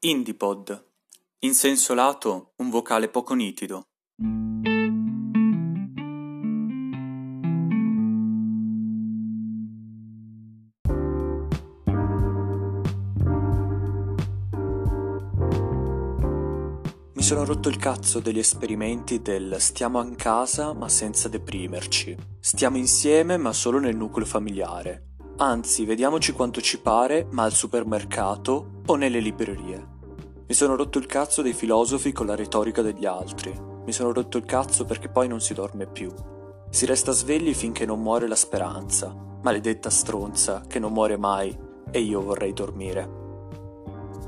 Indipod. In senso lato, un vocale poco nitido. Mi sono rotto il cazzo degli esperimenti del stiamo a casa ma senza deprimerci, stiamo insieme ma solo nel nucleo familiare, anzi vediamoci quanto ci pare ma al supermercato o nelle librerie. Mi sono rotto il cazzo dei filosofi con la retorica degli altri, mi sono rotto il cazzo perché poi non si dorme più, si resta svegli finché non muore la speranza, maledetta stronza che non muore mai e io vorrei dormire.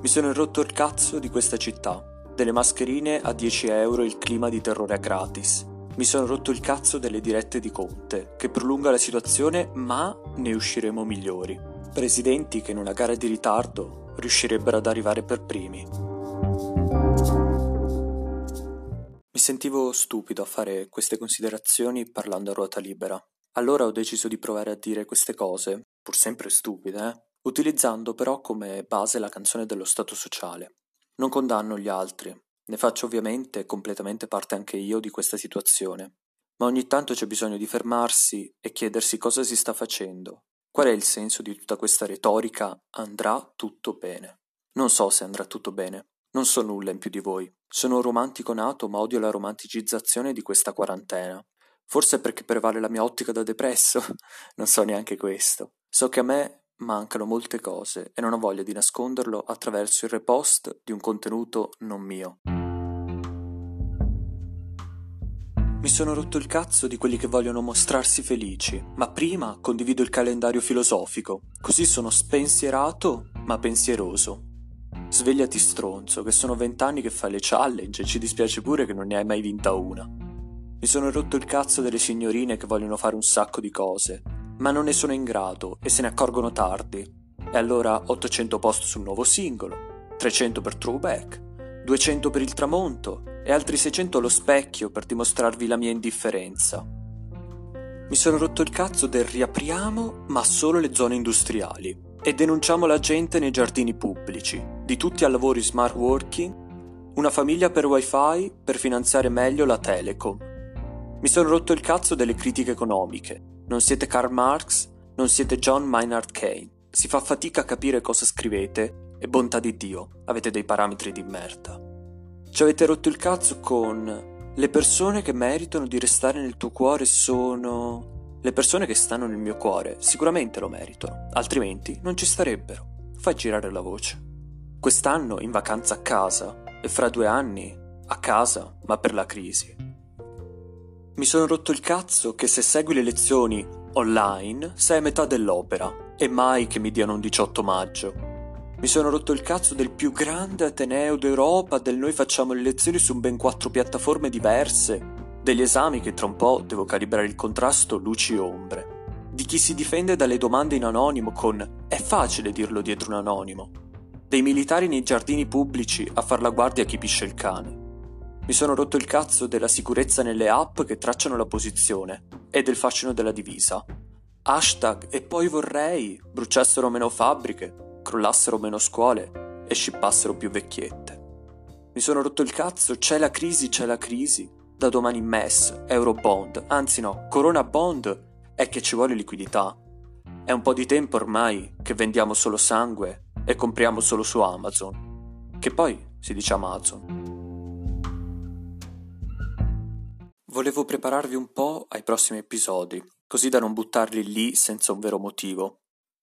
Mi sono rotto il cazzo di questa città, delle mascherine a 10 euro il clima di terrore a gratis. Mi sono rotto il cazzo delle dirette di Conte, che prolunga la situazione ma ne usciremo migliori. Presidenti che in una gara di ritardo riuscirebbero ad arrivare per primi. Mi sentivo stupido a fare queste considerazioni parlando a ruota libera. Allora ho deciso di provare a dire queste cose, pur sempre stupide, utilizzando però come base la canzone dello Stato Sociale. Non condanno gli altri, ne faccio ovviamente completamente parte anche io di questa situazione, ma ogni tanto c'è bisogno di fermarsi e chiedersi cosa si sta facendo, qual è il senso di tutta questa retorica andrà tutto bene. Non so se andrà tutto bene, non so nulla in più di voi, sono un romantico nato ma odio la romanticizzazione di questa quarantena, forse perché prevale la mia ottica da depresso, non so neanche questo, so che a me mancano molte cose e non ho voglia di nasconderlo attraverso il repost di un contenuto non mio. Mi sono rotto il cazzo di quelli che vogliono mostrarsi felici, ma prima condivido il calendario filosofico, così sono spensierato ma pensieroso. Svegliati stronzo, che sono 20 anni che fai le challenge e ci dispiace pure che non ne hai mai vinta una. Mi sono rotto il cazzo delle signorine che vogliono fare un sacco di cose, ma non ne sono in grado e se ne accorgono tardi. E allora 800 post sul nuovo singolo, 300 per Throwback, 200 per il tramonto e altri 600 allo specchio per dimostrarvi la mia indifferenza. Mi sono rotto il cazzo del riapriamo ma solo le zone industriali e denunciamo la gente nei giardini pubblici, di tutti al lavoro in smart working, una famiglia per wifi per finanziare meglio la telecom. Mi sono rotto il cazzo delle critiche economiche. Non siete Karl Marx, non siete John Maynard Keynes. Si fa fatica a capire cosa scrivete e bontà di Dio, avete dei parametri di merda. Ci avete rotto il cazzo con le persone che meritano di restare nel tuo cuore sono le persone che stanno nel mio cuore, sicuramente lo meritano, altrimenti non ci starebbero. Fai girare la voce. Quest'anno in vacanza a casa e fra 2 anni a casa, ma per la crisi. Mi sono rotto il cazzo che se segui le lezioni online sei a metà dell'opera e mai che mi diano un 18 maggio. Mi sono rotto il cazzo del più grande ateneo d'Europa, del noi facciamo le lezioni su ben 4 piattaforme diverse, degli esami che tra un po' devo calibrare il contrasto luci e ombre, di chi si difende dalle domande in anonimo con è facile dirlo dietro un anonimo, dei militari nei giardini pubblici a far la guardia a chi pisce il cane. Mi sono rotto il cazzo della sicurezza nelle app che tracciano la posizione e del fascino della divisa. Hashtag e poi vorrei bruciassero meno fabbriche, crollassero meno scuole e scippassero più vecchiette. Mi sono rotto il cazzo, c'è la crisi, da domani MES, Eurobond, anzi no, Corona Bond è che ci vuole liquidità. È un po' di tempo ormai che vendiamo solo sangue e compriamo solo su Amazon, che poi si dice Amazon. Volevo prepararvi un po' ai prossimi episodi, così da non buttarli lì senza un vero motivo.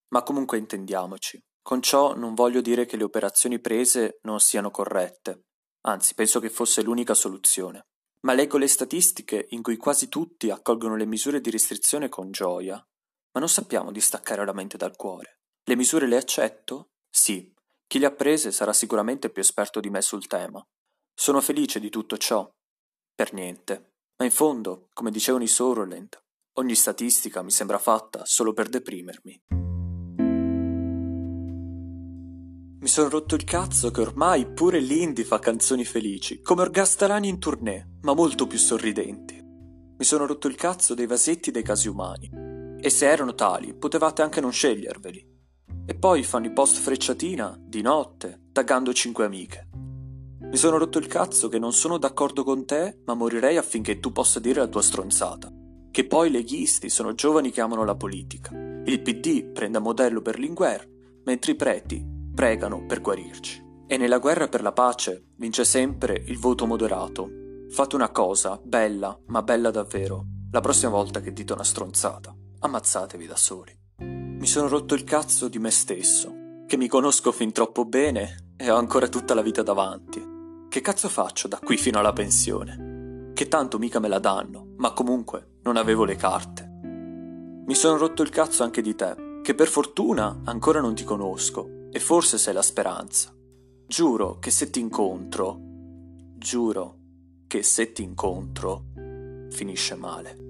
Ma comunque intendiamoci. Con ciò non voglio dire che le operazioni prese non siano corrette. Anzi, penso che fosse l'unica soluzione. Ma leggo le statistiche in cui quasi tutti accolgono le misure di restrizione con gioia. Ma non sappiamo distaccare la mente dal cuore. Le misure le accetto? Sì. Chi le ha prese sarà sicuramente più esperto di me sul tema. Sono felice di tutto ciò. Per niente. Ma in fondo, come dicevano i Sorrowland, ogni statistica mi sembra fatta solo per deprimermi. Mi sono rotto il cazzo che ormai pure l'indie fa canzoni felici, come Orgastarani in tournée, ma molto più sorridenti. Mi sono rotto il cazzo dei vasetti dei casi umani. E se erano tali, potevate anche non sceglierveli. E poi fanno i post frecciatina, di notte, taggando 5 amiche. Mi sono rotto il cazzo che non sono d'accordo con te, ma morirei affinché tu possa dire la tua stronzata. Che poi i leghisti sono giovani che amano la politica. Il PD prende a modello Berlinguer, mentre i preti pregano per guarirci. E nella guerra per la pace vince sempre il voto moderato. Fate una cosa bella, ma bella davvero. La prossima volta che dite una stronzata, ammazzatevi da soli. Mi sono rotto il cazzo di me stesso, che mi conosco fin troppo bene e ho ancora tutta la vita davanti. Che cazzo faccio da qui fino alla pensione? Che tanto mica me la danno, ma comunque non avevo le carte. Mi sono rotto il cazzo anche di te, che per fortuna ancora non ti conosco e forse sei la speranza. Giuro che se ti incontro, finisce male.